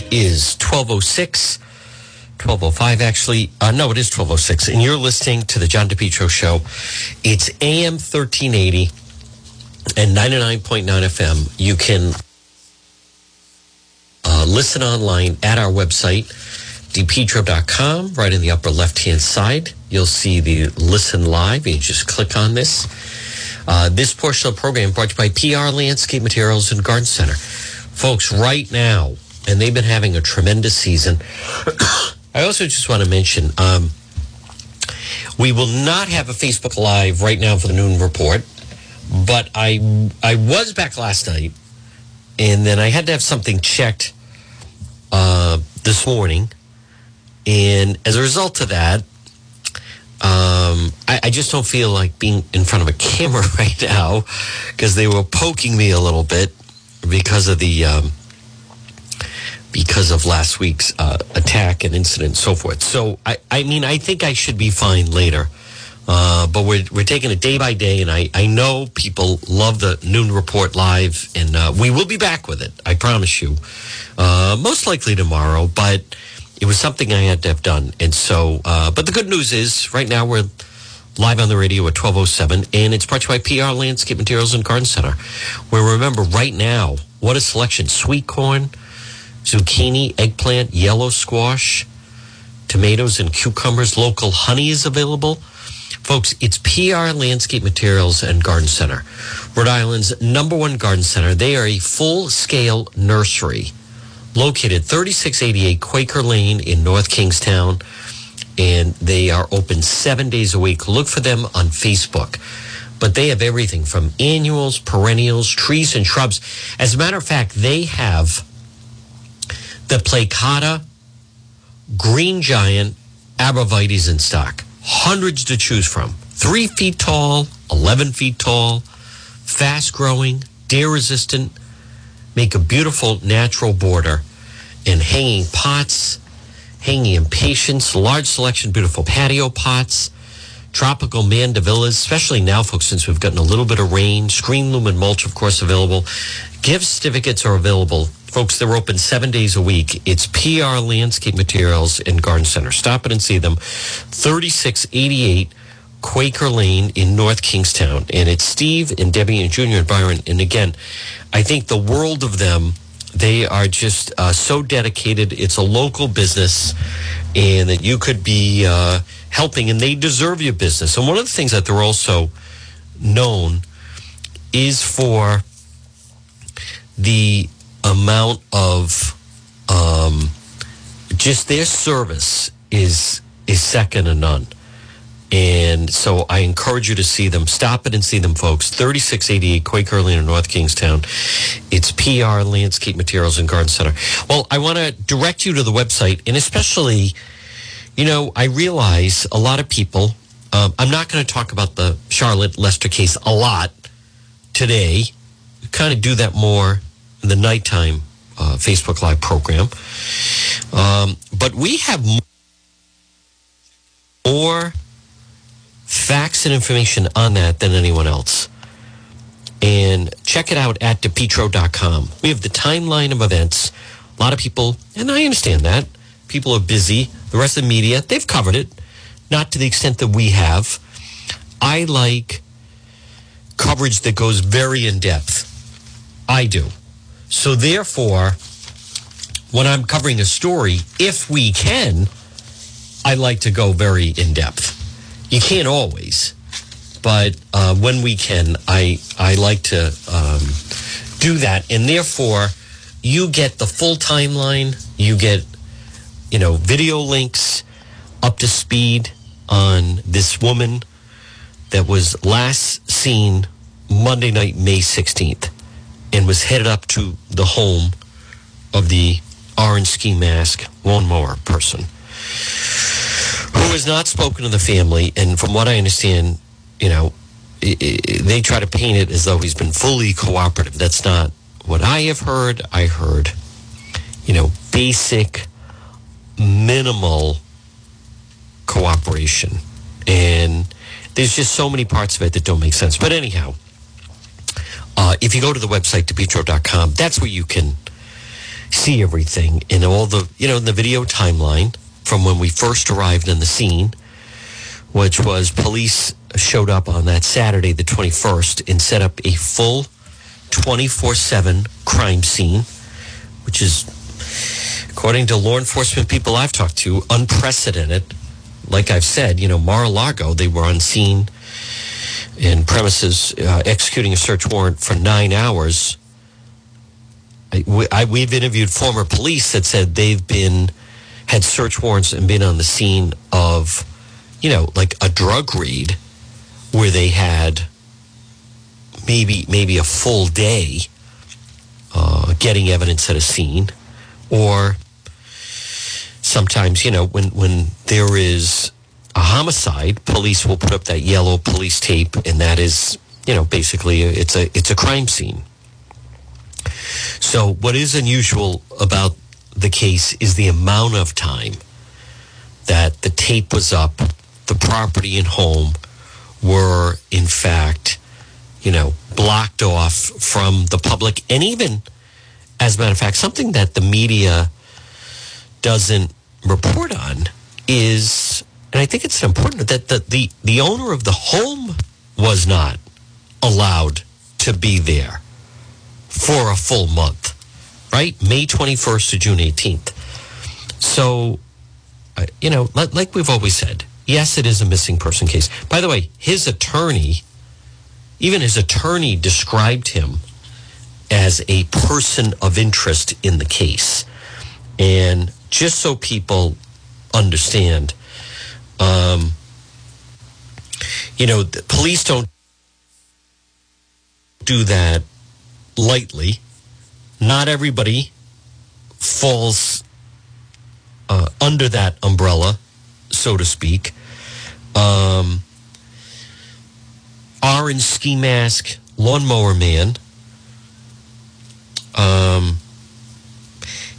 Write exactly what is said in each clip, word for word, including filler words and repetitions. It is twelve oh six, twelve oh five actually. Uh, no, it is twelve oh six. And you're listening to the John DePetro Show. It's A M thirteen eighty and ninety-nine point nine F M. You can uh, listen online at our website, depetro dot com. Right in the upper left-hand side, you'll see the Listen Live. You just click on this. Uh, this portion of the program brought to you by P R Landscape Materials and Garden Center. Folks, right now, and they've been having a tremendous season. I also just want to mention, um, we will not have a Facebook Live right now for the Noon Report, but I, I was back last night, and then I had to have something checked uh, this morning. And as a result of that, Um, I, I just don't feel like being in front of a camera right now, because they were poking me a little bit because of the um, because of last week's uh, attack and incident and so forth. So I, I mean, I think I should be fine later, uh, but we're we're taking it day by day, and I, I know people love the Noon Report Live, and uh, we will be back with it. I promise you, uh, most likely tomorrow, but. It was something I had to have done. And so, uh, but the good news is right now we're live on the radio at twelve oh seven, and it's brought to you by P R Landscape Materials and Garden Center, where remember right now, what a selection. Sweet corn, zucchini, eggplant, yellow squash, tomatoes and cucumbers. Local honey is available. Folks, it's P R Landscape Materials and Garden Center, Rhode Island's number one garden center. They are a full-scale nursery. Located thirty-six eighty-eight Quaker Lane in North Kingstown, and they are open seven days a week. Look for them on Facebook. But they have everything from annuals, perennials, trees, and shrubs. As a matter of fact, they have the Placata, Green Giant, Abrevieties in stock. Hundreds to choose from. Three feet tall, eleven feet tall, fast-growing, deer-resistant. Make a beautiful natural border, and hanging pots, hanging impatiens, large selection, beautiful patio pots, tropical mandevillas, especially now, folks, since we've gotten a little bit of rain. Screen loom and mulch, of course, available. Gift certificates are available. Folks, they're open seven days a week. It's P R Landscape Materials and Garden Center. Stop it and see them. thirty-six eighty-eight Quaker Lane in North Kingstown, and it's Steve and Debbie and Junior and Byron, and again, I think the world of them. They are just uh, so dedicated. It's a local business, and that you could be uh, helping, and they deserve your business. And one of the things that they're also known is for the amount of um, just their service is is second to none. And so I encourage you to see them. Stop it and see them, folks. thirty-six eighty-eight Quaker Lane in North Kingstown. It's P R Landscape Materials and Garden Center. Well, I want to direct you to the website, and especially, you know, I realize a lot of people, um, I'm not going to talk about the Charlotte Lester case a lot today. We kind of do that more in the nighttime uh, Facebook Live program. Um, but we have more facts and information on that than anyone else. And check it out at depetro dot com. We have the timeline of events. A lot of people, and I understand that, people are busy. The rest of the media, they've covered it. Not to the extent that we have. I like coverage that goes very in-depth. I do. So therefore, when I'm covering a story, if we can, I like to go very in-depth. You can't always, but uh, when we can, I I like to um, do that. And therefore, you get the full timeline. You get, you know, video links up to speed on this woman that was last seen Monday night, May sixteenth, and was headed up to the home of the orange ski mask lawnmower person, who has not spoken to the family. And from what I understand, you know, it, it, they try to paint it as though he's been fully cooperative. That's not what I have heard. I heard, you know, basic, minimal cooperation. And there's just so many parts of it that don't make sense. But anyhow, uh, if you go to the website, depetro dot com, that's where you can see everything and all the, you know, the video timeline from when we first arrived on the scene, which was police showed up on that Saturday, the twenty-first, and set up a full twenty-four seven crime scene, which is, according to law enforcement people I've talked to, unprecedented. Like I've said, you know, Mar-a-Lago, they were on scene in premises, uh, executing a search warrant for nine hours. I, we, I, we've interviewed former police that said they've been, had search warrants and been on the scene of, you know, like a drug raid where they had maybe maybe a full day uh, getting evidence at a scene. Or sometimes, you know, when, when there is a homicide, police will put up that yellow police tape, and that is, you know, basically it's a it's a crime scene. So what is unusual about the case is the amount of time that the tape was up, the property and home were, in fact, you know, blocked off from the public. And even, as a matter of fact, something that the media doesn't report on is, and I think it's important, that the, the, the owner of the home was not allowed to be there for a full month, right? May twenty-first to June eighteenth. So, uh, you know, like, like we've always said, yes, it is a missing person case. By the way, his attorney, even his attorney described him as a person of interest in the case. And just so people understand, um, you know, the police don't do that lightly. Not everybody falls uh, under that umbrella, so to speak. Um, orange ski mask, lawnmower man. Um,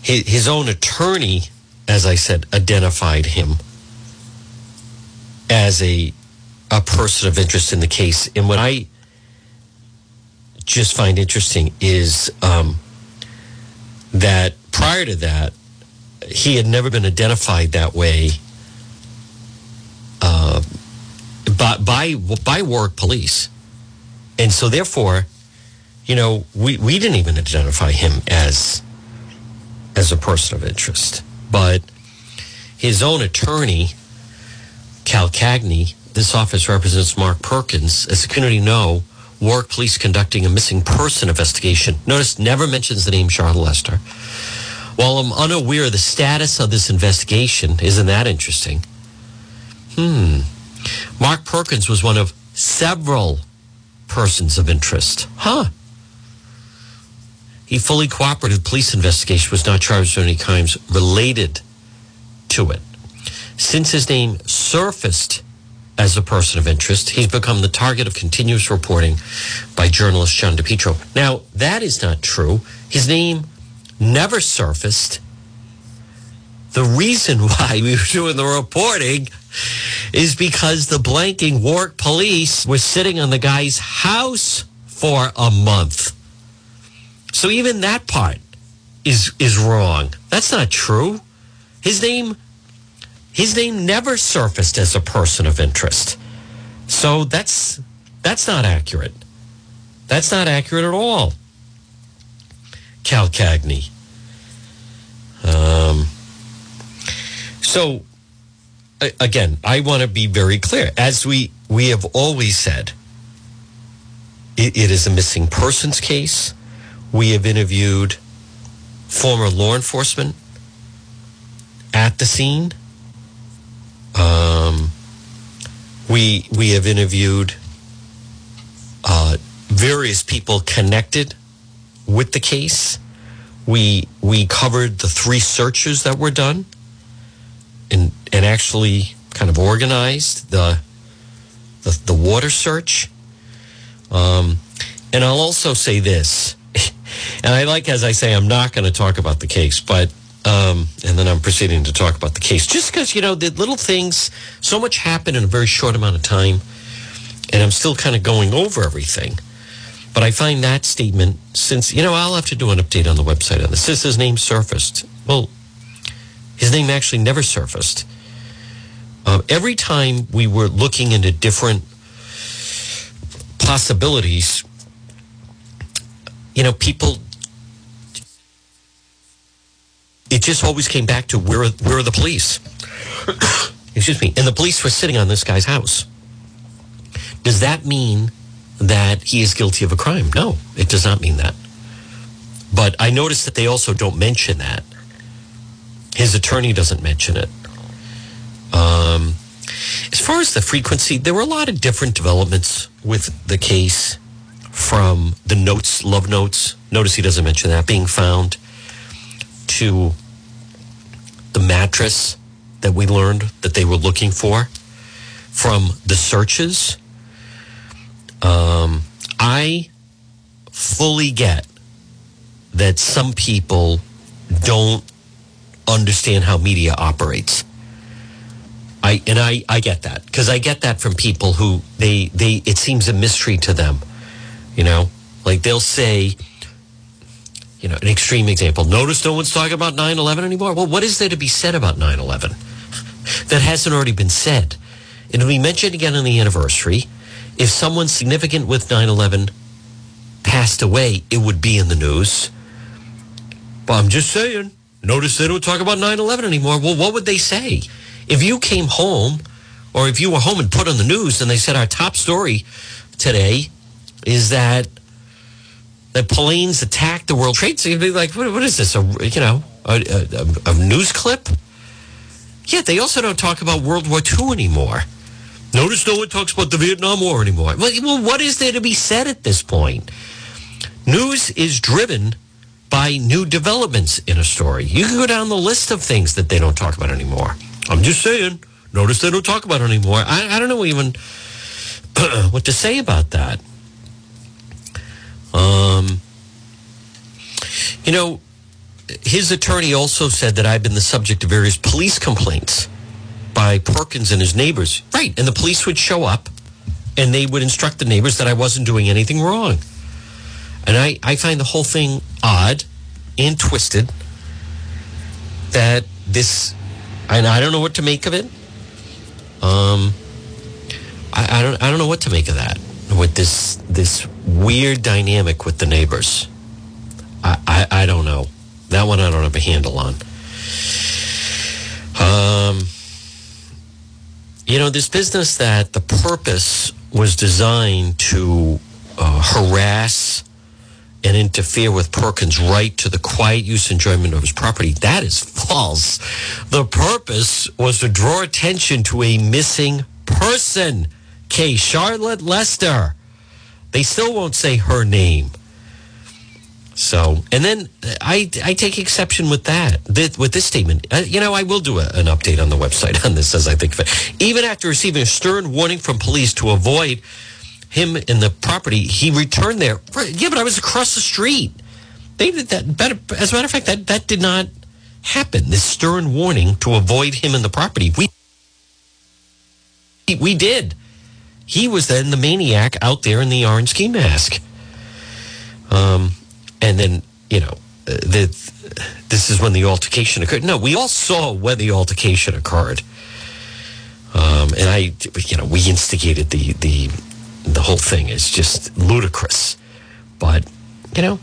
his, his own attorney, as I said, identified him as a a person of interest in the case. And what I just find interesting is um, that prior to that, he had never been identified that way uh, by, by by Warwick Police, and so therefore, you know, we, we didn't even identify him as as a person of interest. But his own attorney, Cal Cagney, this office represents Mark Perkins. As the community know, Warwick Police conducting a missing person investigation. Notice, never mentions the name Charlotte Lester. While I'm unaware of the status of this investigation, isn't that interesting? Hmm. Mark Perkins was one of several persons of interest. Huh. He fully cooperated with police investigation, was not charged with any crimes related to it. Since his name surfaced as a person of interest, he's become the target of continuous reporting by journalist John DePetro. Now, that is not true. His name never surfaced. The reason why we were doing the reporting is because the blanking Warwick Police was sitting on the guy's house for a month. So even that part is is wrong. That's not true. His name, his name never surfaced as a person of interest. So that's that's not accurate. That's not accurate at all. Cal Cagney. Um. So, again, I want to be very clear. As we we have always said, it, it is a missing persons case. We have interviewed former law enforcement at the scene. Um, we we have interviewed uh, various people connected with the case. We we covered the three searches that were done, and and actually kind of organized the the, the water search. Um, and I'll also say this. And I like, as I say, I'm not going to talk about the case, but, um, and then I'm proceeding to talk about the case. Just because, you know, the little things, so much happened in a very short amount of time, and I'm still kind of going over everything. But I find that statement, since, you know, I'll have to do an update on the website on this. Since his name surfaced, well, his name actually never surfaced. Uh, every time we were looking into different possibilities, you know, people, it just always came back to where, where are the police? Excuse me. And the police were sitting on this guy's house. Does that mean that he is guilty of a crime? No, it does not mean that. But I noticed that they also don't mention that. His attorney doesn't mention it. Um, as far as the frequency, there were a lot of different developments with the case, from the notes, love notes, notice he doesn't mention that, being found, to the mattress that we learned that they were looking for, from the searches. Um, I fully get that some people don't understand how media operates. I and I, I get that, because I get that from people who they they it seems a mystery to them, you know, like they'll say, you know, an extreme example. Notice no one's talking about nine eleven anymore. Well, what is there to be said about nine eleven that hasn't already been said? And we mentioned again on the anniversary, if someone significant with nine eleven passed away, it would be in the news. But I'm just saying, notice they don't talk about nine eleven anymore. Well, what would they say? If you came home, or if you were home and put on the news and they said our top story today is that that planes attacked the World Trade Center, so you'd be like, what, what is this, a, you know, a, a, a news clip? Yeah, they also don't talk about World War Two anymore. Notice no one talks about the Vietnam War anymore. Well, what is there to be said at this point? News is driven by new developments in a story. You can go down the list of things that they don't talk about anymore. I'm just saying, notice they don't talk about it anymore. I, I don't know even what to say about that. Um, you know, his attorney also said that I've been the subject of various police complaints by Perkins and his neighbors. Right, and the police would show up, and they would instruct the neighbors that I wasn't doing anything wrong. And I, I find the whole thing odd and twisted that this... And I don't know what to make of it. Um, I, I don't. I don't know what to make of that. With this this weird dynamic with the neighbors, I, I, I don't know. That one I don't have a handle on. Um, you know, this business that the purpose was designed to uh, harass and interfere with Perkins' right to the quiet use and enjoyment of his property. That is false. The purpose was to draw attention to a missing person. Okay, Charlotte Lester. They still won't say her name. So, and then I, I take exception with that, with this statement. You know, I will do a, an update on the website on this as I think of it. Even after receiving a stern warning from police to avoid him in the property, he returned there. Yeah, but I was across the street. They did that better. As a matter of fact, that, that did not happen. This stern warning to avoid him in the property. We, we did. He was then the maniac out there in the orange ski mask. Um, and then, you know, the, this is when the altercation occurred. No, we all saw when the altercation occurred. Um, and I, you know, we instigated the, the, The whole thing is just ludicrous. But, you know,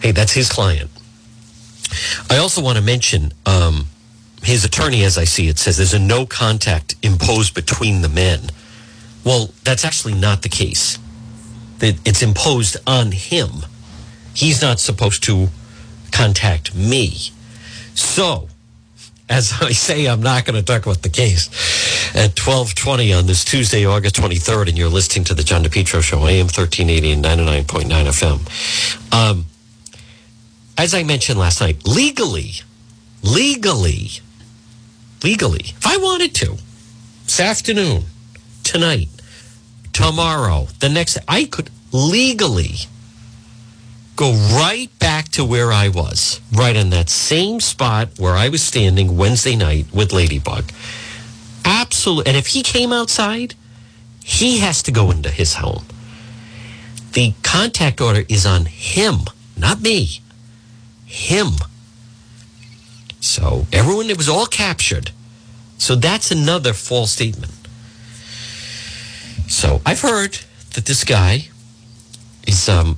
hey, that's his client. I also want to mention um, his attorney, as I see it, says there's a no contact imposed between the men. Well, that's actually not the case. It's imposed on him. He's not supposed to contact me. So, as I say, I'm not going to talk about the case at twelve twenty on this Tuesday, August twenty-third, and you're listening to the John DePetro Show, A M thirteen eighty and ninety-nine point nine F M. Um, as I mentioned last night, legally, legally, legally, if I wanted to, this afternoon, tonight, tomorrow, the next, I could legally go right back to where I was, right in that same spot where I was standing Wednesday night with Ladybug. Absolutely. And if he came outside, he has to go into his home. the contact order is on him, not me. Him. So everyone, it was all captured. So that's another false statement. So I've heard that this guy is um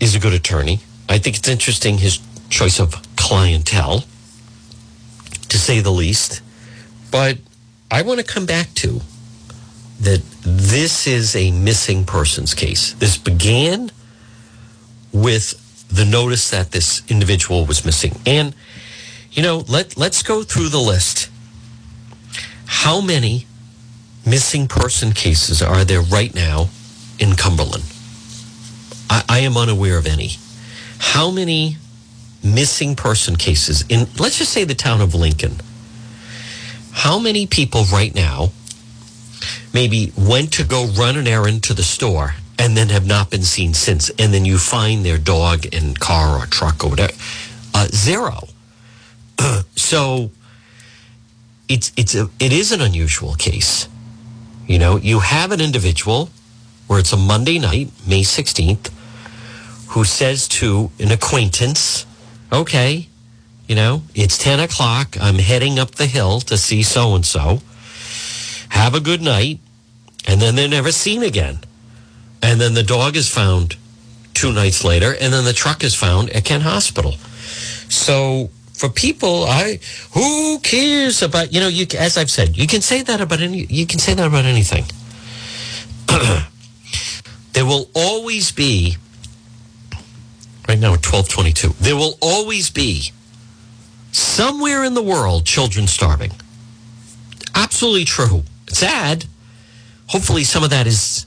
is a good attorney. I think it's interesting, his choice of clientele, to say the least. But I want to come back to that this is a missing persons case. This began with the notice that this individual was missing. And, you know, let, let's go through the list. How many missing person cases are there right now in Cumberland? I, I am unaware of any. How many missing person cases in, let's just say, the town of Lincoln? How many people right now maybe went to go run an errand to the store and then have not been seen since, and then you find their dog and car or truck or whatever? Uh, zero. So it's it's a, it is an unusual case. You know, you have an individual where it's a Monday night, May sixteenth, who says to an acquaintance, okay, you know, it's ten o'clock. I'm heading up the hill to see so-and-so. Have a good night. And then they're never seen again. And then the dog is found two nights later. And then the truck is found at Kent Hospital. So for people, I who cares about, you know, you, as I've said, you can say that about any, you can say that about anything. There will always be, right now at twelve twenty-two, there will always be somewhere in the world children starving. Absolutely true. It's sad. Hopefully some of that is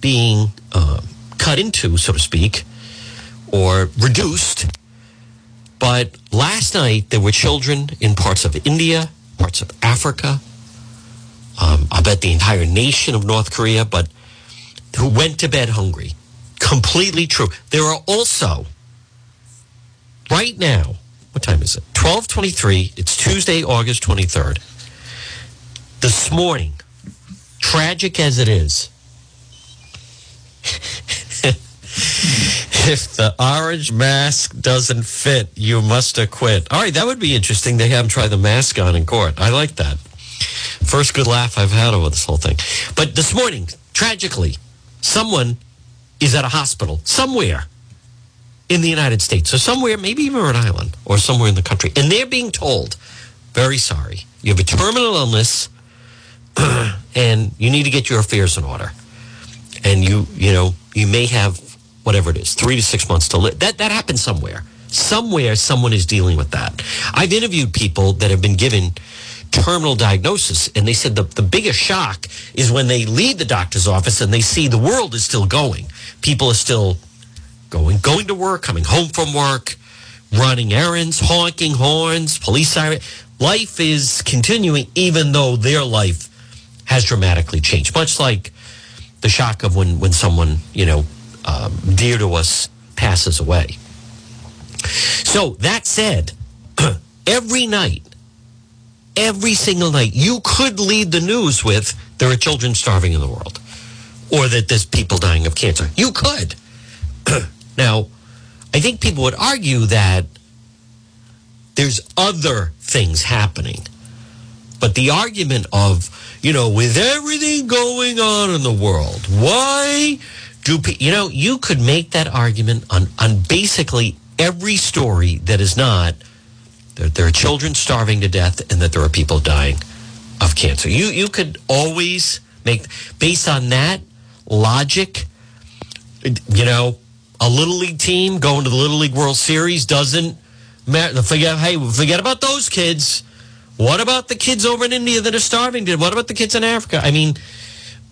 being uh, cut into, so to speak, or reduced. But last night there were children in parts of India, parts of Africa, um, I bet the entire nation of North Korea, but who went to bed hungry. Completely true. There are also, right now, what time is it? twelve twenty-three. It's Tuesday, August twenty-third. This morning, tragic as it is, if the orange mask doesn't fit, you must acquit. All right, that would be interesting. They have him try the mask on in court. I like that. First good laugh I've had over this whole thing. But this morning, tragically, someone is at a hospital somewhere in the United States. So somewhere, maybe even Rhode Island or somewhere in the country. And they're being told, very sorry, you have a terminal illness and you need to get your affairs in order. And you, you know, you may have whatever it is, three to six months to live. That, that happens somewhere. Somewhere someone is dealing with that. I've interviewed people that have been given terminal diagnosis, and they said the, the biggest shock is when they leave the doctor's office and they see the world is still going. People are still going, going to work, coming home from work, running errands, honking horns, police sirens. Life is continuing, even though their life has dramatically changed. Much like the shock of when, when someone, you know, um, dear to us passes away. So that said, every night, every single night, you could lead the news with, there are children starving in the world, or that there's people dying of cancer. You could. Now, I think people would argue that there's other things happening. But the argument of, you know, with everything going on in the world, why do people, you know, you could make that argument on, on basically every story that is not that there are children starving to death and that there are people dying of cancer. You you could always make, based on that logic, you know, a Little League team going to the Little League World Series doesn't matter. Forget, hey, forget about those kids. What about the kids over in India that are starving? What about the kids in Africa? I mean,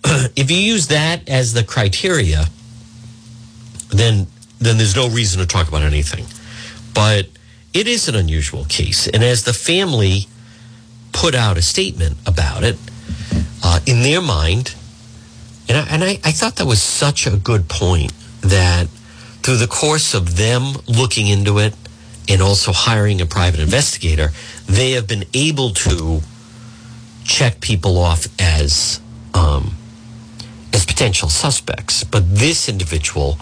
if you use that as the criteria, then then there's no reason to talk about anything. But it is an unusual case. And as the family put out a statement about it, uh, in their mind, and, I, and I, I thought that was such a good point, that through the course of them looking into it and also hiring a private investigator, they have been able to check people off as um, as potential suspects, but this individual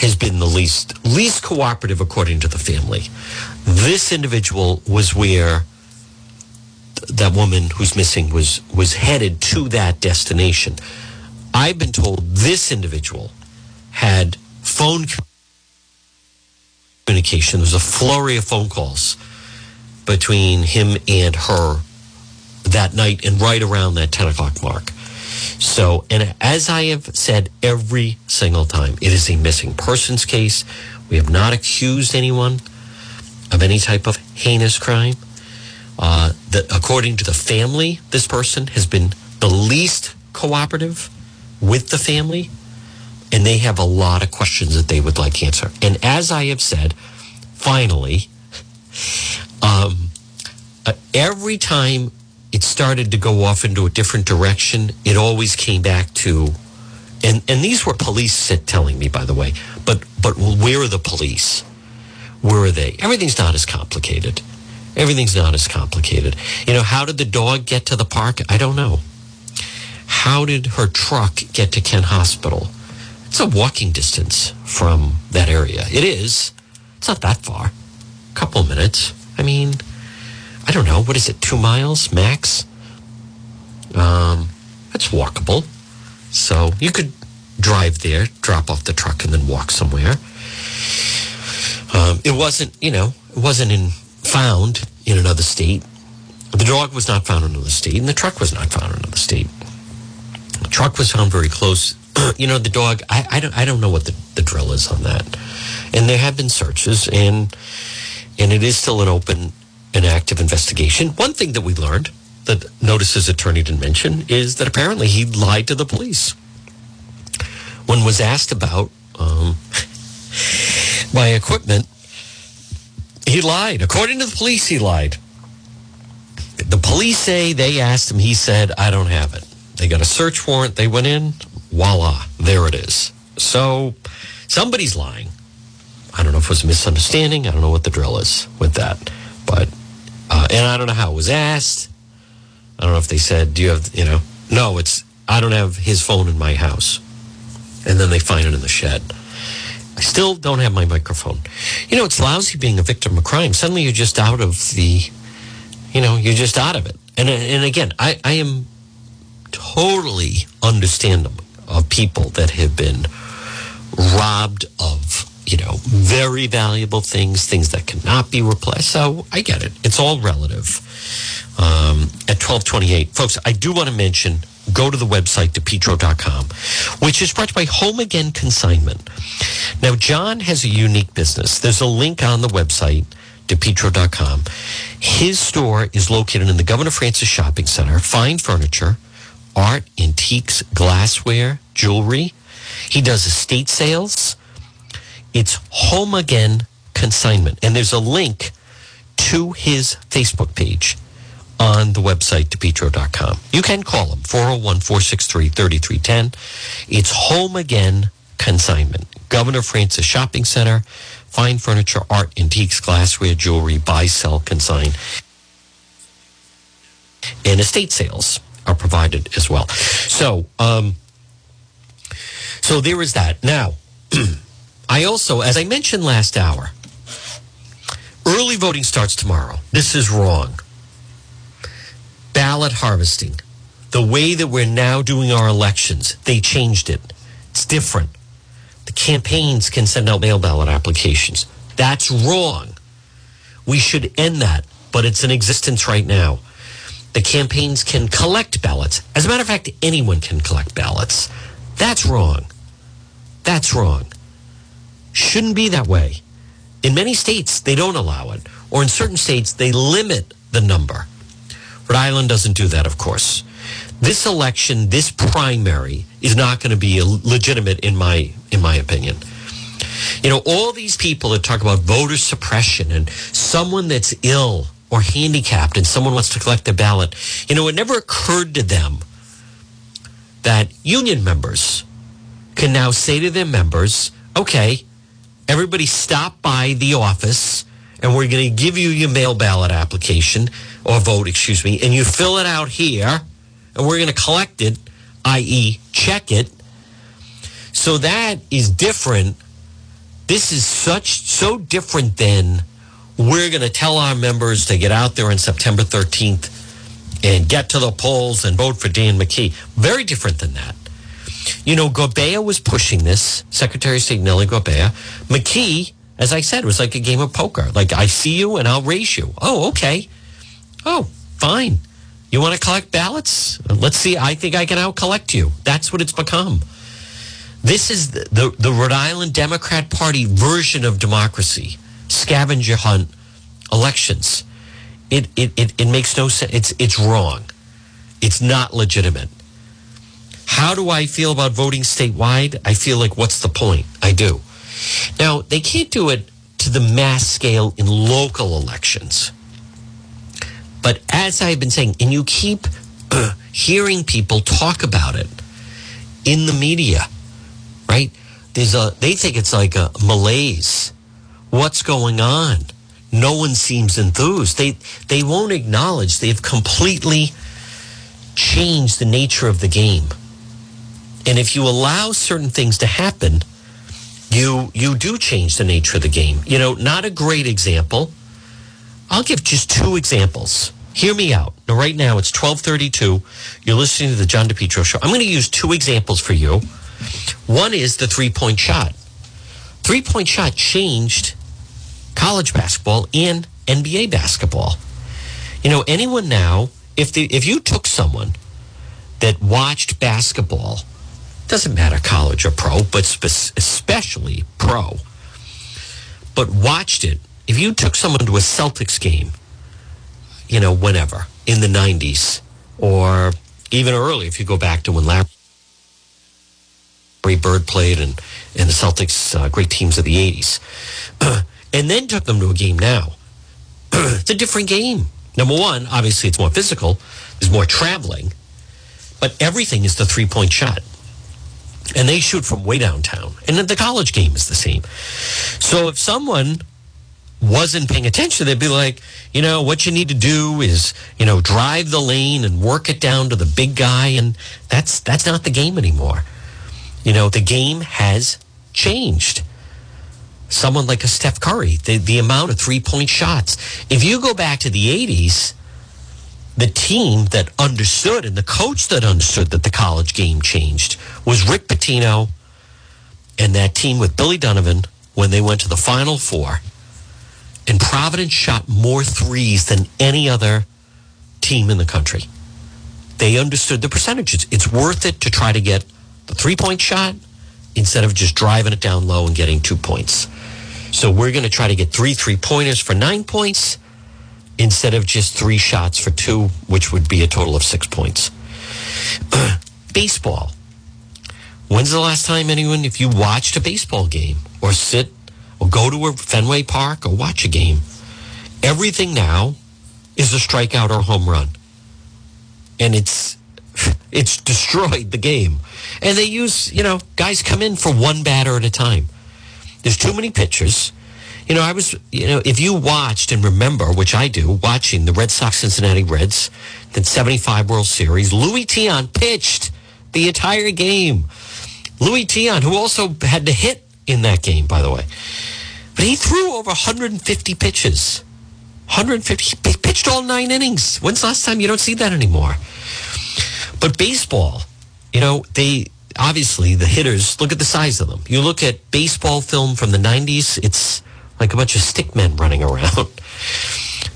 has been the least least cooperative, according to the family. This individual was where th- that woman who's missing was was headed to that destination. I've been told this individual had phone communication. There was a flurry of phone calls between him and her that night and right around that ten o'clock mark. So, and as I have said every single time, it is a missing persons case. We have not accused anyone of any type of heinous crime. Uh, the, according to the family, this person has been the least cooperative with the family, and they have a lot of questions that they would like answered. And as I have said, finally, um, uh, every time it started to go off into a different direction, it always came back to, and, and these were police telling me, by the way, but, but where are the police? Where are they? Everything's not as complicated. Everything's not as complicated. You know, how did the dog get to the park? I don't know. How did her truck get to Kent Hospital? It's a walking distance from that area. It is. It's not that far. A couple minutes. I mean, I don't know, what is it, two miles max? Um, that's walkable. So you could drive there, drop off the truck, and then walk somewhere. Um, it wasn't, you know, it wasn't in, found in another state. The dog was not found in another state, and the truck was not found in another state. The truck was found very close. You know, the dog, I, I don't I don't know what the, the drill is on that. And there have been searches, and and it is still an open... an active investigation. One thing that we learned that Notice's attorney didn't mention is that apparently he lied to the police. When was asked about um, my equipment, he lied. According to the police, he lied. The police say they asked him. He said, I don't have it. They got a search warrant. They went in. Voila. There it is. So somebody's lying. I don't know if it was a misunderstanding. I don't know what the drill is with that. But Uh, and I don't know how it was asked. I don't know if they said, do you have, you know, no, it's, I don't have his phone in my house. And then they find it in the shed. I still don't have my microphone. You know, it's lousy being a victim of crime. Suddenly you're just out of the, you know, you're just out of it. And and again, I, I am totally understandable of people that have been robbed of, you know, very valuable things, things that cannot be replaced. So I get it. It's all relative. Um, at twelve twenty-eight, folks, I do want to mention, go to the website, DePetro dot com, which is brought to you by Home Again Consignment. Now, John has a unique business. There's a link on the website, DePetro dot com. His store is located in the Governor Francis Shopping Center. Fine furniture, art, antiques, glassware, jewelry. He does estate sales. It's Home Again Consignment. And there's a link to his Facebook page on the website, DePetro dot com. You can call him, four oh one, four six three, three three one oh. It's Home Again Consignment. Governor Francis Shopping Center, fine furniture, art, antiques, glassware, jewelry, buy, sell, consign. And estate sales are provided as well. So, um, so there is that. Now, I also, as I mentioned last hour, early voting starts tomorrow. This is wrong. Ballot harvesting. The way that we're now doing our elections, they changed it. It's different. The campaigns can send out mail ballot applications. That's wrong. We should end that, but it's in existence right now. The campaigns can collect ballots. As a matter of fact, anyone can collect ballots. That's wrong. That's wrong. Shouldn't be that way. In many states, they don't allow it. Or in certain states, they limit the number. Rhode Island doesn't do that, of course. This election, this primary, is not going to be legitimate in my in my opinion. You know, all these people that talk about voter suppression and someone that's ill or handicapped and someone wants to collect their ballot. You know, it never occurred to them that union members can now say to their members, okay, everybody stop by the office and we're going to give you your mail ballot application or vote, excuse me, and you fill it out here and we're going to collect it, that is check it, So that is different. This is such so different than we're going to tell our members to get out there on September thirteenth and get to the polls and vote for Dan McKee. Very different than that. You know, Gorbea was pushing this, Secretary of State Nelly Gorbea. McKee, as I said, was like a game of poker. Like, I see you and I'll raise you. Oh, okay. Oh, fine. You want to collect ballots? Let's see. I think I can out-collect you. That's what it's become. This is the, the, the Rhode Island Democrat Party version of democracy. Scavenger hunt elections. It it, it, it makes no sense. It's, it's wrong. It's not legitimate. How do I feel about voting statewide? I feel like, what's the point? I do. Now, they can't do it to the mass scale in local elections. But as I've been saying, and you keep uh, hearing people talk about it in the media, right? There's a, they think it's like a malaise. What's going on? No one seems enthused. They they won't acknowledge they've completely changed the nature of the game. And if you allow certain things to happen, you you do change the nature of the game. You know, not a great example. I'll give just two examples. Hear me out. Now, right now, it's twelve thirty-two. You're listening to the John DePetro Show. I'm going to use two examples for you. One is the three-point shot. Three-point shot changed college basketball and N B A basketball. You know, anyone now, if the, if you took someone that watched basketball, doesn't matter college or pro, but spe- especially pro, but watched it, if you took someone to a Celtics game, you know, whenever, in the nineties, or even early, if you go back to when Larry Bird played and, and the Celtics, uh, great teams of the eighties, uh, and then took them to a game now, it's a different game. Number one, obviously it's more physical, there's more traveling, but everything is the three-point shot. And they shoot from way downtown. And the college game is the same. So if someone wasn't paying attention, they'd be like, you know, what you need to do is, you know, drive the lane and work it down to the big guy. And that's that's not the game anymore. You know, the game has changed. Someone like a Steph Curry, the, the amount of three-point shots. If you go back to the eighties, the team that understood and the coach that understood that the college game changed was Rick Pitino and that team with Billy Donovan when they went to the Final Four. And Providence shot more threes than any other team in the country. They understood the percentages. It's worth it to try to get the three-point shot instead of just driving it down low and getting two points. So we're going to try to get three three-pointers for nine points instead of just three shots for two, which would be a total of six points. Uh, baseball. When's the last time anyone, if you watched a baseball game or sit or go to a Fenway Park or watch a game, everything now is a strikeout or home run. And it's it's destroyed the game. And they use, you know, guys come in for one batter at a time. There's too many pitchers. You know, I was, you know, if you watched and remember, which I do, watching the Red Sox Cincinnati Reds, the seventy-five World Series, Luis Tiant pitched the entire game. Luis Tiant, who also had to hit in that game, by the way. But he threw over one hundred fifty pitches. one hundred fifty. He pitched all nine innings. When's the last time? You don't see that anymore. But baseball, you know, they obviously, the hitters, look at the size of them. You look at baseball film from the nineties, it's like a bunch of stick men running around.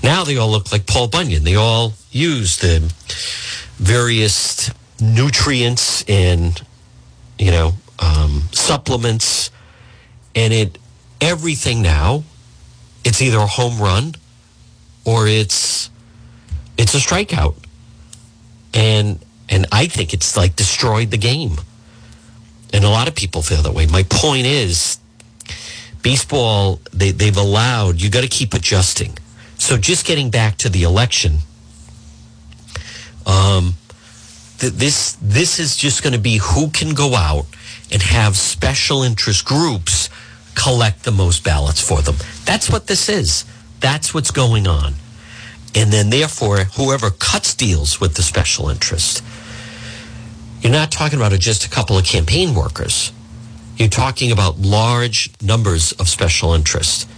Now they all look like Paul Bunyan. They all use the various nutrients and, you know, um, supplements. And it everything now, it's either a home run or it's it's a strikeout. And and I think it's like destroyed the game. And a lot of people feel that way. My point is, baseball, they, they've allowed, you got to keep adjusting. So just getting back to the election, um, th- this this is just going to be who can go out and have special interest groups collect the most ballots for them. That's what this is. That's what's going on. And then, therefore, whoever cuts deals with the special interest. You're not talking about just a couple of campaign workers. You're talking about large numbers of special interest.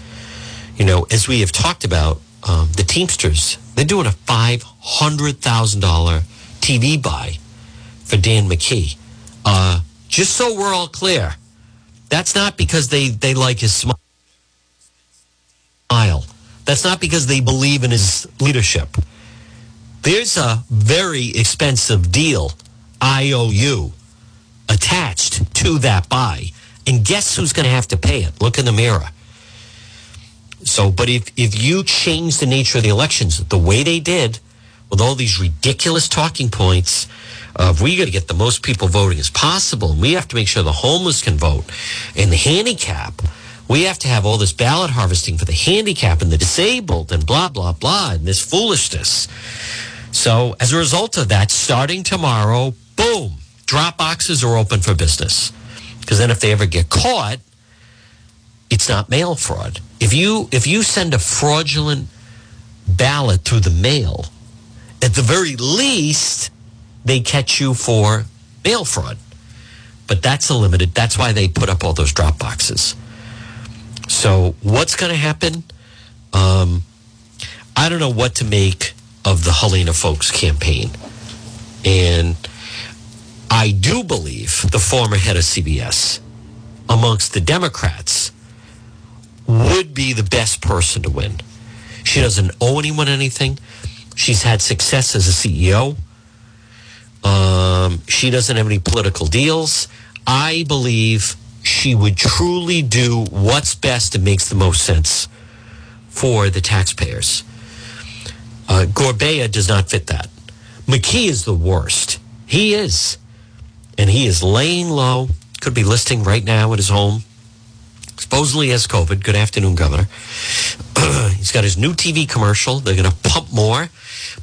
You know, as we have talked about, um, the Teamsters, they're doing a five hundred thousand dollars T V buy for Dan McKee. Uh, just so we're all clear, that's not because they, they like his smile. That's not because they believe in his leadership. There's a very expensive deal, I O U, attached to that buy. And guess who's going to have to pay it? Look in the mirror. So, but if, if you change the nature of the elections the way they did, with all these ridiculous talking points of we got to get the most people voting as possible, and we have to make sure the homeless can vote, and the handicap, we have to have all this ballot harvesting for the handicap and the disabled and blah, blah, blah, and this foolishness. So as a result of that, starting tomorrow, boom, drop boxes are open for business. Because then if they ever get caught, it's not mail fraud. If you if you send a fraudulent ballot through the mail, at the very least, they catch you for mail fraud. But that's a limited. That's why they put up all those drop boxes. So what's going to happen? Um, I don't know what to make of the Helena folks campaign. And I do believe the former head of C B S amongst the Democrats would be the best person to win. She doesn't owe anyone anything. She's had success as a C E O. Um, she doesn't have any political deals. I believe she would truly do what's best and makes the most sense for the taxpayers. Uh, Gorbea does not fit that. McKee is the worst. He is. And he is laying low. Could be listing right now at his home. Supposedly has COVID. Good afternoon, Governor. He's got his new T V commercial. They're going to pump more.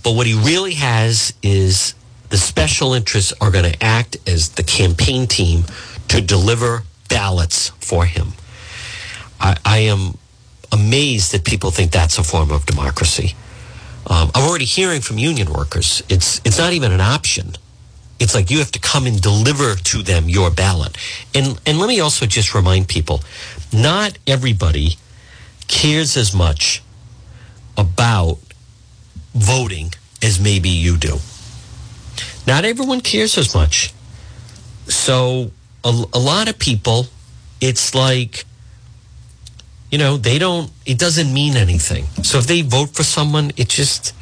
But what he really has is the special interests are going to act as the campaign team to deliver ballots for him. I, I am amazed that people think that's a form of democracy. Um, I'm already hearing from union workers. It's it's not even an option. It's like you have to come and deliver to them your ballot. And and let me also just remind people, not everybody cares as much about voting as maybe you do. Not everyone cares as much. So a, a lot of people, it's like, you know, they don't, it doesn't mean anything. So if they vote for someone, it just,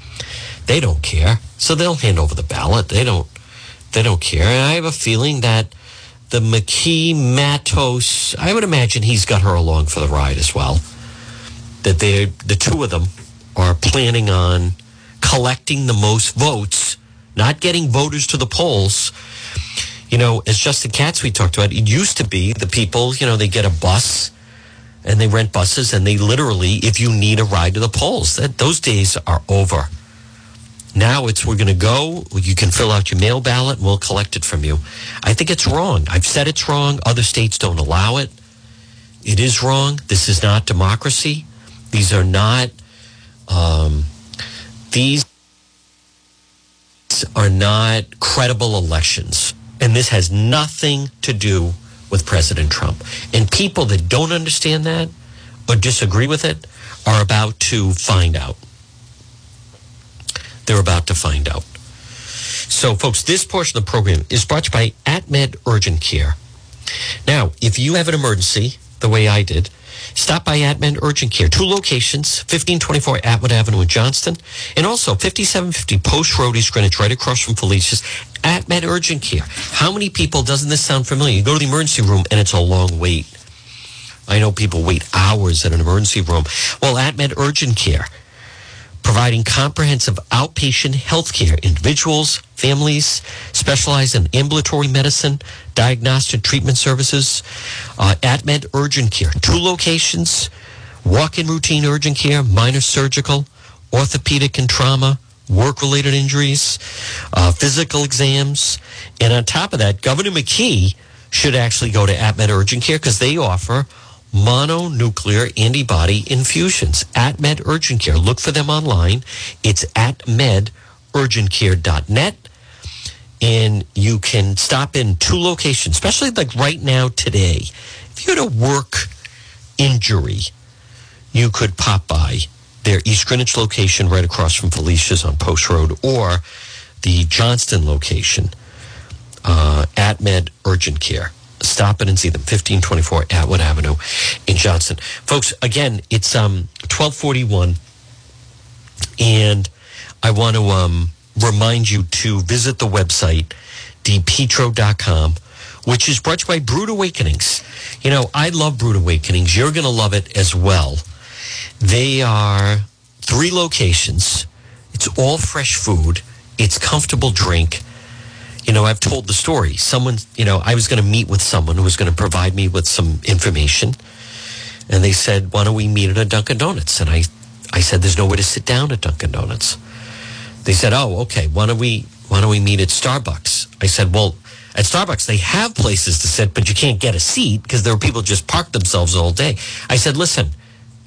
they don't care. So they'll hand over the ballot. They don't. They don't care. And I have a feeling that the McKee Matos, I would imagine he's got her along for the ride as well. That they, the two of them are planning on collecting the most votes, not getting voters to the polls. You know, as Justin Katz, we talked about, it used to be the people, you know, they get a bus and they rent buses and they literally, if you need a ride to the polls, that those days are over. Now it's we're going to go, you can fill out your mail ballot and we'll collect it from you. I think it's wrong. I've said it's wrong. Other states don't allow it. It is wrong. This is not democracy. These are not, um, these are not credible elections. And this has nothing to do with President Trump. And people that don't understand that or disagree with it are about to find out. They're about to find out. So, folks, this portion of the program is brought to you by AtMed Urgent Care. Now, if you have an emergency, the way I did, stop by AtMed Urgent Care. Two locations, fifteen twenty-four Atwood Avenue in Johnston, and also fifty-seven fifty Post Road, East Greenwich, right across from Felicia's. AtMed Urgent Care. How many people, doesn't this sound familiar? You go to the emergency room, and it's a long wait. I know people wait hours at an emergency room. Well, AtMed Urgent Care. Providing comprehensive outpatient health care, individuals, families, specialized in ambulatory medicine, diagnostic treatment services, uh, AtMed Urgent Care. Two locations, walk-in routine urgent care, minor surgical, orthopedic and trauma, work-related injuries, uh, physical exams. And on top of that, Governor McKee should actually go to AtMed Urgent Care because they offer mononuclear antibody infusions. AtMed Urgent Care. Look for them online. It's at med urgent care dot net. And you can stop in two locations, especially like right now today. you're at a work injury, you could pop by their East Greenwich location right across from Felicia's on Post Road, or the Johnston location, uh, AtMed Urgent Care. Stop in and see them, fifteen twenty-four Atwood Avenue in Johnston. Folks, again, it's um, twelve forty-one, and I want to um, remind you to visit the website, d petro dot com, which is brought to you by Brewed Awakenings. You know, I love Brewed Awakenings. You're going to love it as well. They are three locations. It's all fresh food. It's comfortable drink. You know, I've told the story. Someone, you know, I was going to meet with someone who was going to provide me with some information. And they said, why don't we meet at a Dunkin' Donuts? And I, I said, there's nowhere to sit down at Dunkin' Donuts. They said, oh, okay, why don't we, why don't we meet at Starbucks? I said, well, at Starbucks, they have places to sit, but you can't get a seat because there are people just parked themselves all day. I said, listen,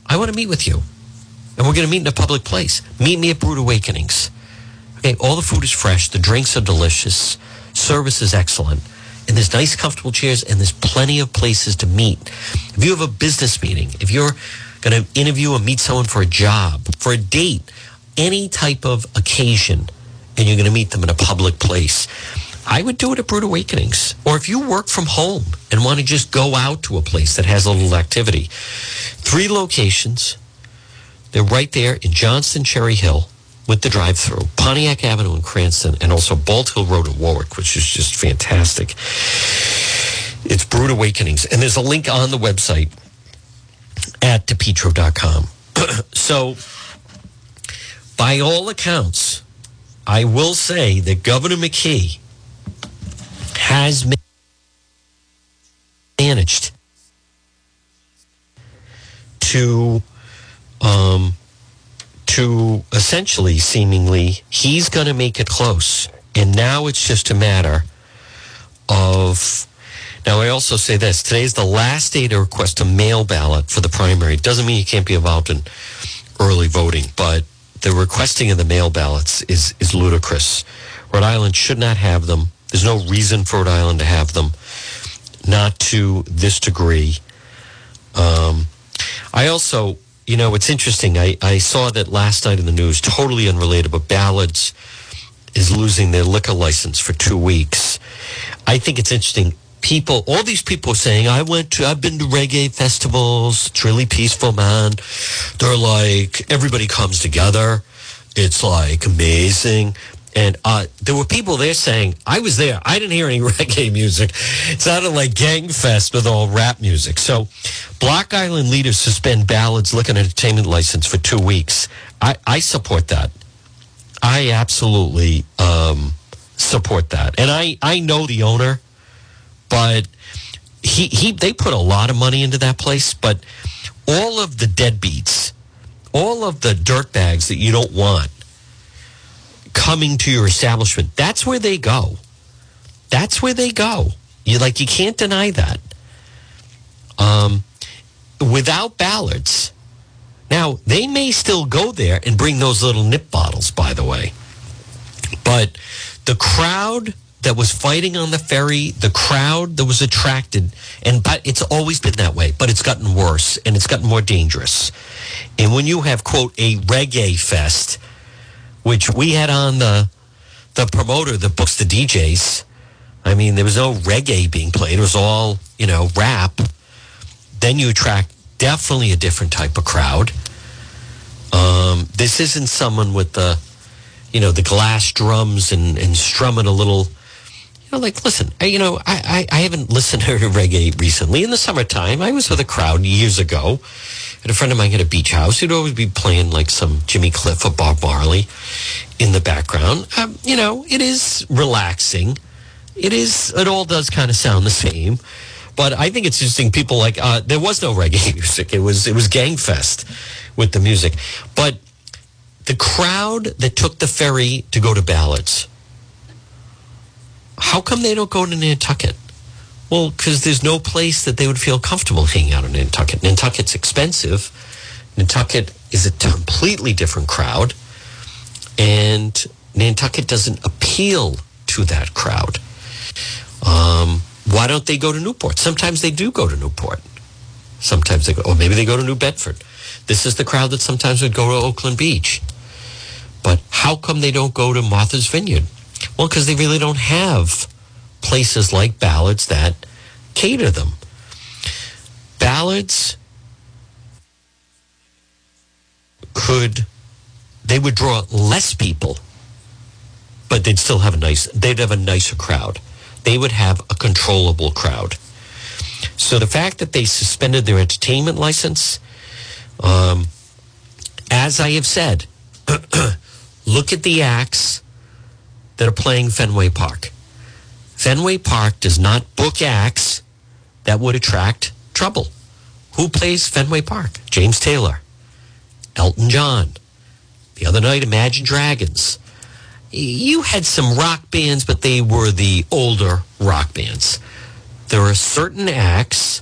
I want to meet with you. And we're going to meet in a public place. Meet me at Brewed Awakenings. Okay, all the food is fresh. The drinks are delicious. Service is excellent, and there's nice comfortable chairs, and there's plenty of places to meet. If you have a business meeting, if you're going to interview or meet someone for a job, for a date, any type of occasion, and you're going to meet them in a public place, I would do it at Brewed Awakenings. Or if you work from home and want to just go out to a place that has a little activity, three locations. They're right there in Johnston, Cherry Hill, with the drive-through, Pontiac Avenue in Cranston, and also Bald Hill Road in Warwick, which is just fantastic. It's Brewed Awakenings. And there's a link on the website at d petro dot com. So, by all accounts, I will say that Governor McKee has managed to... Um, to essentially, seemingly, he's going to make it close. And now it's just a matter of... Now, I also say this. Today's the last day to request a mail ballot for the primary. It doesn't mean you can't be involved in early voting, but the requesting of the mail ballots is, is ludicrous. Rhode Island should not have them. There's no reason for Rhode Island to have them. Not to this degree. Um, I also... You know, it's interesting. I, I saw that last night in the news, totally unrelated, but Ballard's is losing their liquor license for two weeks. I think it's interesting. People, all these people are saying, I went to, I've been to reggae festivals. It's really peaceful, man. They're like, everybody comes together. It's like amazing. And uh, there were people there saying, I was there. I didn't hear any reggae music. It sounded like gang fest with all rap music. So Block Island leaders suspend Ballard's liquor and entertainment license for two weeks. I, I support that. I absolutely um, support that. And I, I know the owner, but he he they put a lot of money into that place. But all of the deadbeats, all of the dirtbags that you don't want, coming to your establishment, that's where they go. That's where they go. You like you can't deny that. Um, without Ballard's, now they may still go there and bring those little nip bottles, by the way. But the crowd that was fighting on the ferry, the crowd that was attracted, and but it's always been that way. But it's gotten worse and it's gotten more dangerous. And when you have quote a reggae fest, which we had on the the promoter that books the D Js. I mean, there was no reggae being played. It was all, you know, rap. Then you attract definitely a different type of crowd. Um, this isn't someone with the, you know, the glass drums and, and strumming a little, you know, like, listen, I, you know, I, I, I haven't listened to reggae recently. In the summertime, I was with a crowd years ago. And a friend of mine had a beach house. He'd always be playing like some Jimmy Cliff or Bob Marley in the background. Um, you know, it is relaxing. It is, it all does kind of sound the same. But I think it's interesting. People like, uh, there was no reggae music. It was, it was gang fest with the music. But the crowd that took the ferry to go to Ballard's, how come they don't go to Nantucket? Well, because there's no place that they would feel comfortable hanging out in Nantucket. Nantucket's expensive. Nantucket is a completely different crowd. And Nantucket doesn't appeal to that crowd. Um, Why don't they go to Newport? Sometimes they do go to Newport. Sometimes they go, or maybe they go to New Bedford. This is the crowd that sometimes would go to Oakland Beach. But how come they don't go to Martha's Vineyard? Well, because they really don't have places like Ballard's that cater them. Ballard's could, they would draw less people, but they'd still have a nice, they'd have a nicer crowd. They would have a controllable crowd. So the fact that they suspended their entertainment license, um, as I have said, look at the acts that are playing Fenway Park. Fenway Park does not book acts that would attract trouble. Who plays Fenway Park? James Taylor, Elton John. The other night, Imagine Dragons. You had some rock bands, but they were the older rock bands. There are certain acts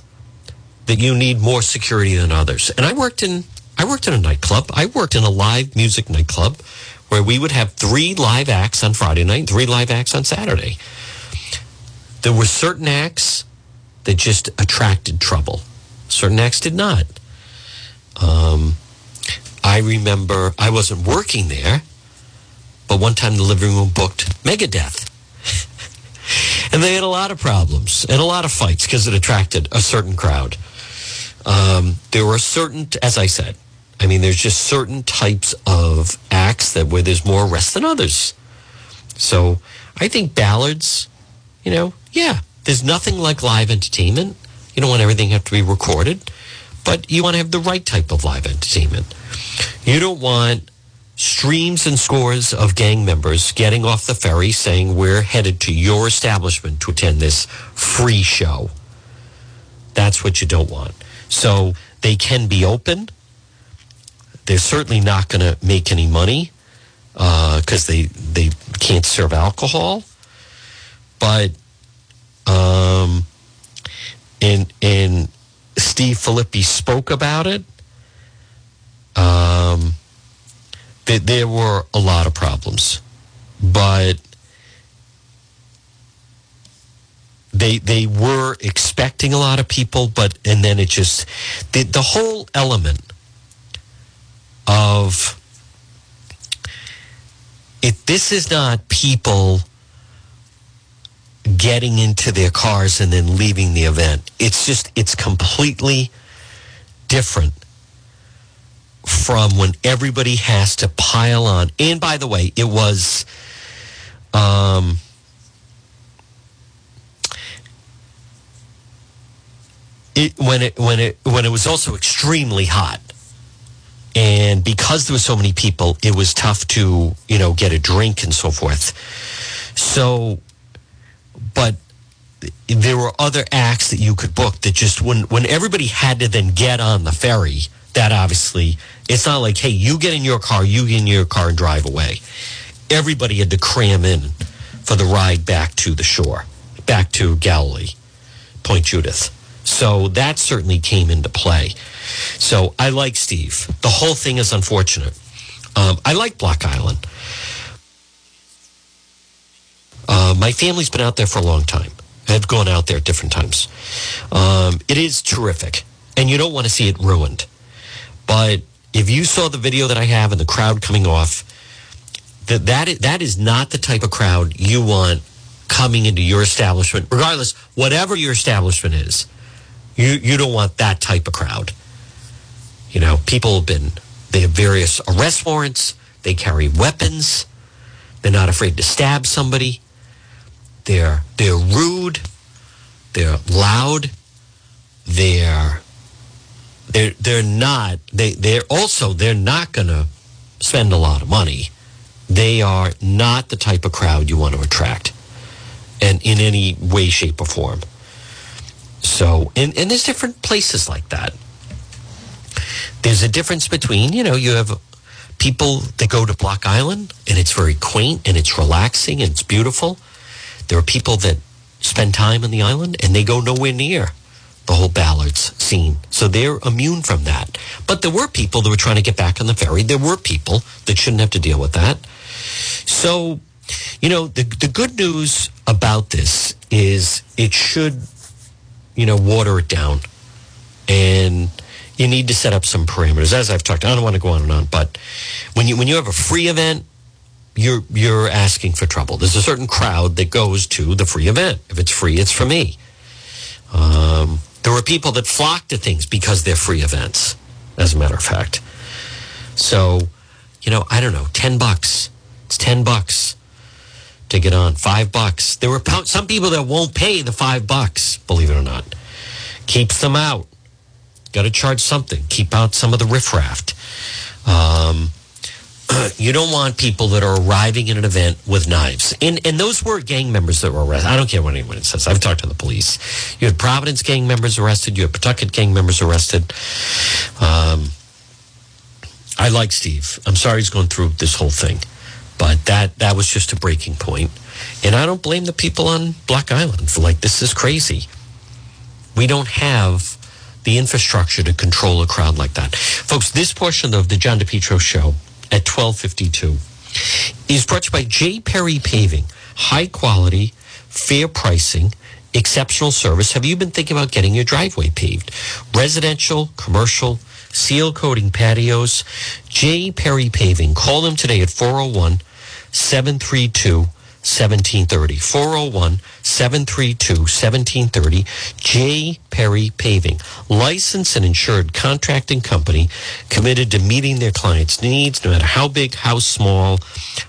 that you need more security than others. And I worked in I worked in a nightclub. I worked in a live music nightclub where we would have three live acts on Friday night, three live acts on Saturday. There were certain acts that just attracted trouble. Certain acts did not. Um, I remember I wasn't working there, but one time the living room booked Megadeth. And they had a lot of problems and a lot of fights because it attracted a certain crowd. Um, there were certain, as I said, I mean, there's just certain types of acts that where there's more arrests than others. So I think Ballard's, you know, yeah, there's nothing like live entertainment. You don't want everything to have to be recorded, but you want to have the right type of live entertainment. You don't want streams and scores of gang members getting off the ferry saying we're headed to your establishment to attend this free show. That's what you don't want. So they can be open. They're certainly not going to make any money because uh, they, they can't serve alcohol. But um, and, and Steve Filippi spoke about it. Um, th- there were a lot of problems, but they they were expecting a lot of people. But and then it just the the whole element of if this is not people getting into their cars and then leaving the event, it's just it's completely different from when everybody has to pile on. And by the way, it was um, it when it when it when it was also extremely hot, and because there were so many people, it was tough to you know get a drink and so forth. So, but there were other acts that you could book that just when when everybody had to then get on the ferry. That obviously, it's not like, hey, you get in your car, you get in your car and drive away. Everybody had to cram in for the ride back to the shore, back to Galilee, Point Judith. So that certainly came into play. So I like Steve. The whole thing is unfortunate. Um, I like Block Island. Uh, my family's been out there for a long time. I've gone out there at different times. Um, it is terrific, and you don't want to see it ruined. But if you saw the video that I have and the crowd coming off, that that is, that is not the type of crowd you want coming into your establishment, regardless, whatever your establishment is. You you don't want that type of crowd. You know, people have been, they have various arrest warrants. They carry weapons. They're not afraid to stab somebody. They're they're rude. They're loud. They're... They're, they're not, they, they're also, they're not going to spend a lot of money. They are not the type of crowd you want to attract and in any way, shape, or form. So, and, and there's different places like that. There's a difference between, you know, you have people that go to Block Island and it's very quaint and it's relaxing and it's beautiful. There are people that spend time on the island and they go nowhere near the whole Ballard's scene. So they're immune from that. But there were people that were trying to get back on the ferry. There were people that shouldn't have to deal with that. So You know, the the good news about this is it should, you know, water it down. And you need to set up some parameters, as I've talked. I don't want to go on and on, but when you when you have a free event, you're you're asking for trouble. There's a certain crowd that goes to the free event. If it's free, it's for me. Um, there are people that flock to things because they're free events, as a matter of fact. So, you know, I don't know, ten bucks. It's ten bucks to get on, five bucks. There were some people that won't pay the five bucks, believe it or not. Keeps them out. Got to charge something. Keep out some of the riffraff. Um, you don't want people that are arriving in an event with knives. And and those were gang members that were arrested. I don't care what anyone says. I've talked to the police. You had Providence gang members arrested. You had Pawtucket gang members arrested. Um, I like Steve. I'm sorry he's going through this whole thing. But that, that was just a breaking point. And I don't blame the people on Block Island for, like, this is crazy. We don't have the infrastructure to control a crowd like that. Folks, this portion of the John DePetro show at twelve fifty-two is brought to you by J. Perry Paving. High quality, fair pricing, exceptional service. Have you been thinking about getting your driveway paved? Residential, commercial, seal coating patios. J. Perry Paving. Call them today at four oh one, seven three two, seventeen thirty. four oh one, seven three two, seventeen thirty. J. Perry Paving. Licensed and insured contracting company committed to meeting their clients' needs, no matter how big, how small.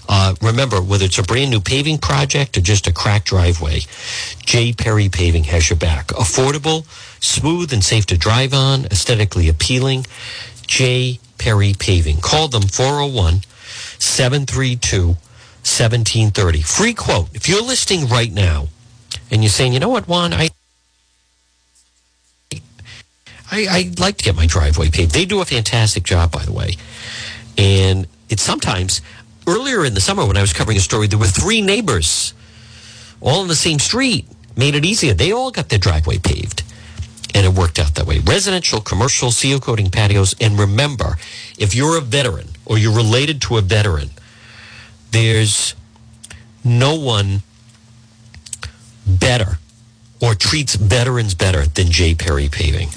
Uh, remember, whether it's a brand new paving project or just a cracked driveway, J. Perry Paving has your back. Affordable, smooth, and safe to drive on, aesthetically appealing. J. Perry Paving. Call them four oh one, seven three two, seventeen thirty. seventeen thirty. Free quote. If you're listening right now and you're saying, you know what, Juan, I, I, I'd like to get my driveway paved. They do a fantastic job, by the way. And it's sometimes, earlier in the summer when I was covering a story, there were three neighbors all on the same street, made it easier. They all got their driveway paved. And it worked out that way. Residential, commercial, seal coating patios. And remember, if you're a veteran or you're related to a veteran, there's no one better or treats veterans better than J. Perry Paving.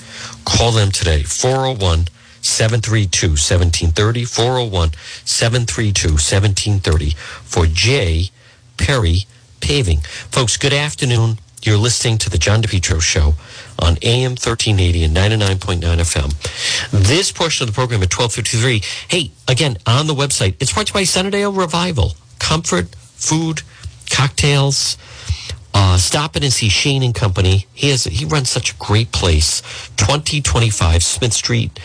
Call them today, four oh one, seven three two, seventeen thirty, four oh one, seven three two, seventeen thirty for J. Perry Paving. Folks, good afternoon. You're listening to the John DePetro Show on A M thirteen eighty and ninety-nine point nine F M. This portion of the program at twelve fifty-three. Hey, again, on the website, it's brought to you by Centerdale Revival. Comfort, food, cocktails. Uh, stop in and see Shane and Company. He has he runs such a great place. twenty twenty-five Smith Street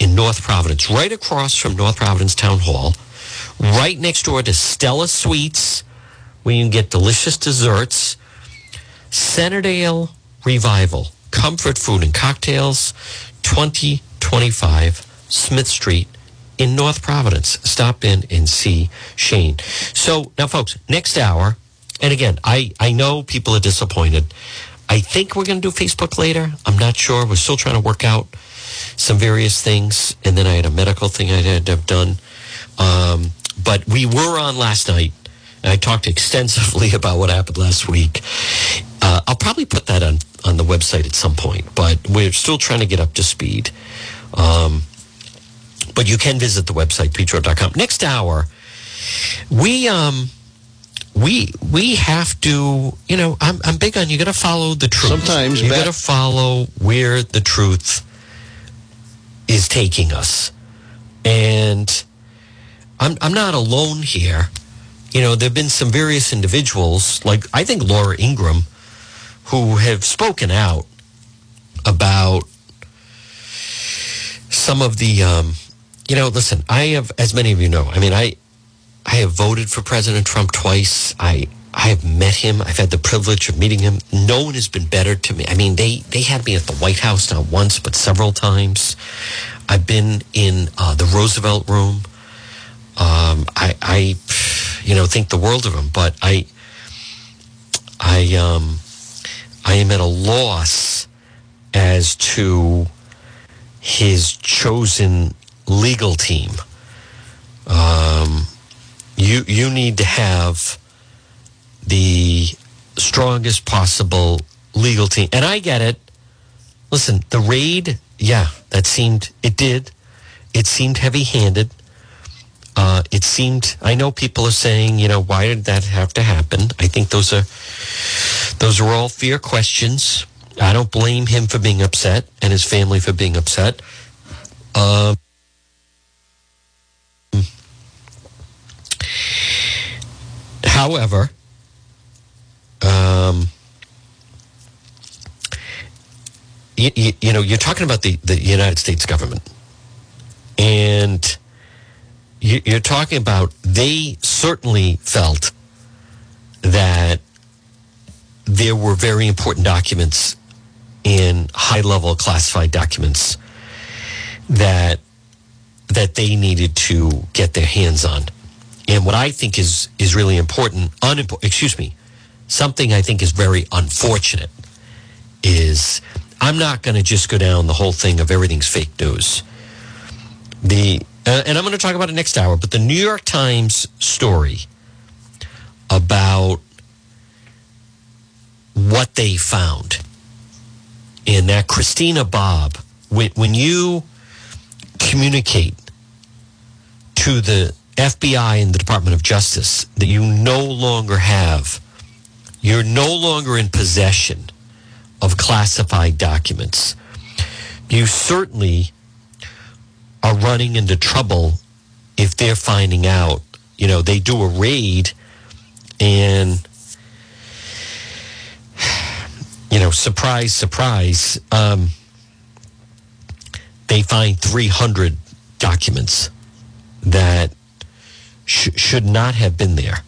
in North Providence. Right across from North Providence Town Hall. Right next door to Stella Sweets, where you can get delicious desserts. Centerdale Revival, comfort food and cocktails, twenty twenty-five Smith Street in North Providence. Stop in and see Shane. So now, folks, next hour, and again, I, I know people are disappointed. I think we're going to do Facebook later. I'm not sure. We're still trying to work out some various things. And then I had a medical thing I had to have done. Um, but we were on last night. And I talked extensively about what happened last week. Uh, I'll probably put that on, on the website at some point, but we're still trying to get up to speed. Um, but you can visit the website, petro dot com. Next hour, we um, we we have to, you know, I'm I'm big on you got to follow the truth. Sometimes you got to follow where the truth is taking us, and I'm I'm not alone here. You know, there have been some various individuals, like I think Laura Ingram, who have spoken out about some of the, um, you know, listen, I have, as many of you know, I mean, I I have voted for President Trump twice. I, I have met him. I've had the privilege of meeting him. No one has been better to me. I mean, they, they had me at the White House not once, but several times. I've been in uh, the Roosevelt Room. Um, I... I You know, think the world of him, but I, I, um, I am at a loss as to his chosen legal team. Um, you you need to have the strongest possible legal team. And I get it. Listen, the raid, yeah, that seemed, it did. It seemed heavy-handed. Uh, it seemed, I know people are saying, you know, why did that have to happen? I think those are, those are all fair questions. I don't blame him for being upset and his family for being upset. Um, however, um, you, you, you know, you're talking about the, the United States government, and you, you're talking about they certainly felt that there were very important documents in high-level classified documents that that they needed to get their hands on. And what I think is is really important, unimpo- excuse me, something I think is very unfortunate is I'm not going to just go down the whole thing of everything's fake news. The uh, and I'm going to talk about it next hour, but the New York Times story about what they found in that Christina Bobb, when, when you communicate to the F B I and the Department of Justice that you no longer have, you're no longer in possession of classified documents, you certainly are running into trouble if they're finding out, you know, they do a raid and, you know, surprise, surprise, um, they find three hundred documents that sh- should not have been there.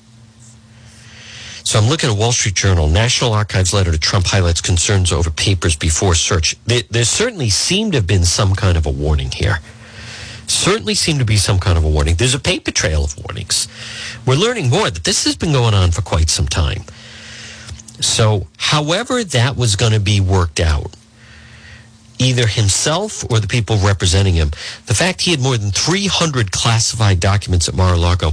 So I'm looking at Wall Street Journal. National Archives letter to Trump highlights concerns over papers before search. There, there certainly seemed to have been some kind of a warning here. Certainly seemed to be some kind of a warning. There's a paper trail of warnings. We're learning more that this has been going on for quite some time. So however that was going to be worked out, either himself or the people representing him, the fact he had more than three hundred classified documents at Mar-a-Lago,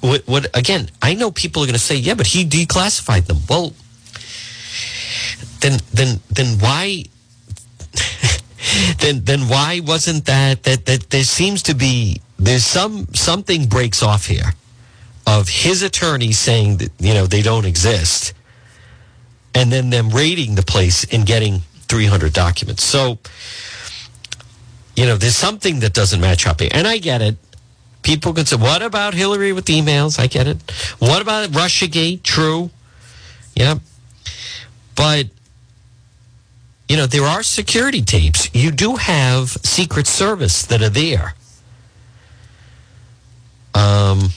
what, what again, I know people are going to say, yeah, but he declassified them. Well, then then then why then then why wasn't that, that that there seems to be there's some something breaks off here of his attorney saying that, you know, they don't exist, and then them raiding the place and getting three hundred documents. So, you know, there's something that doesn't match up here. And I get it. People can say, what about Hillary with the emails? I get it. What about Russiagate? True. Yeah. But, you know, there are security tapes. You do have Secret Service that are there. Um,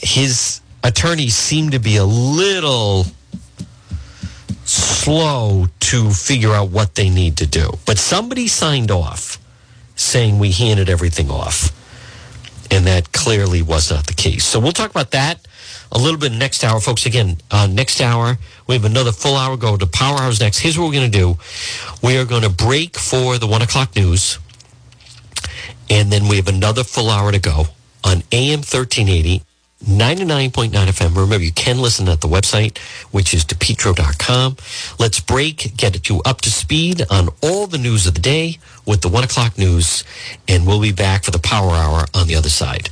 his attorneys seem to be a little slow to figure out what they need to do. But somebody signed off saying we handed everything off. And that clearly was not the case. So we'll talk about that a little bit next hour, folks. Again, uh, next hour, we have another full hour. Go to Power Hours next. Here's what we're going to do. We are going to break for the one o'clock news. And then we have another full hour to go on A M thirteen eighty. ninety-nine point nine F M. Remember, you can listen at the website, which is depetro dot com. Let's break, get you up to speed on all the news of the day with the one o'clock news, and we'll be back for the Power Hour on the other side.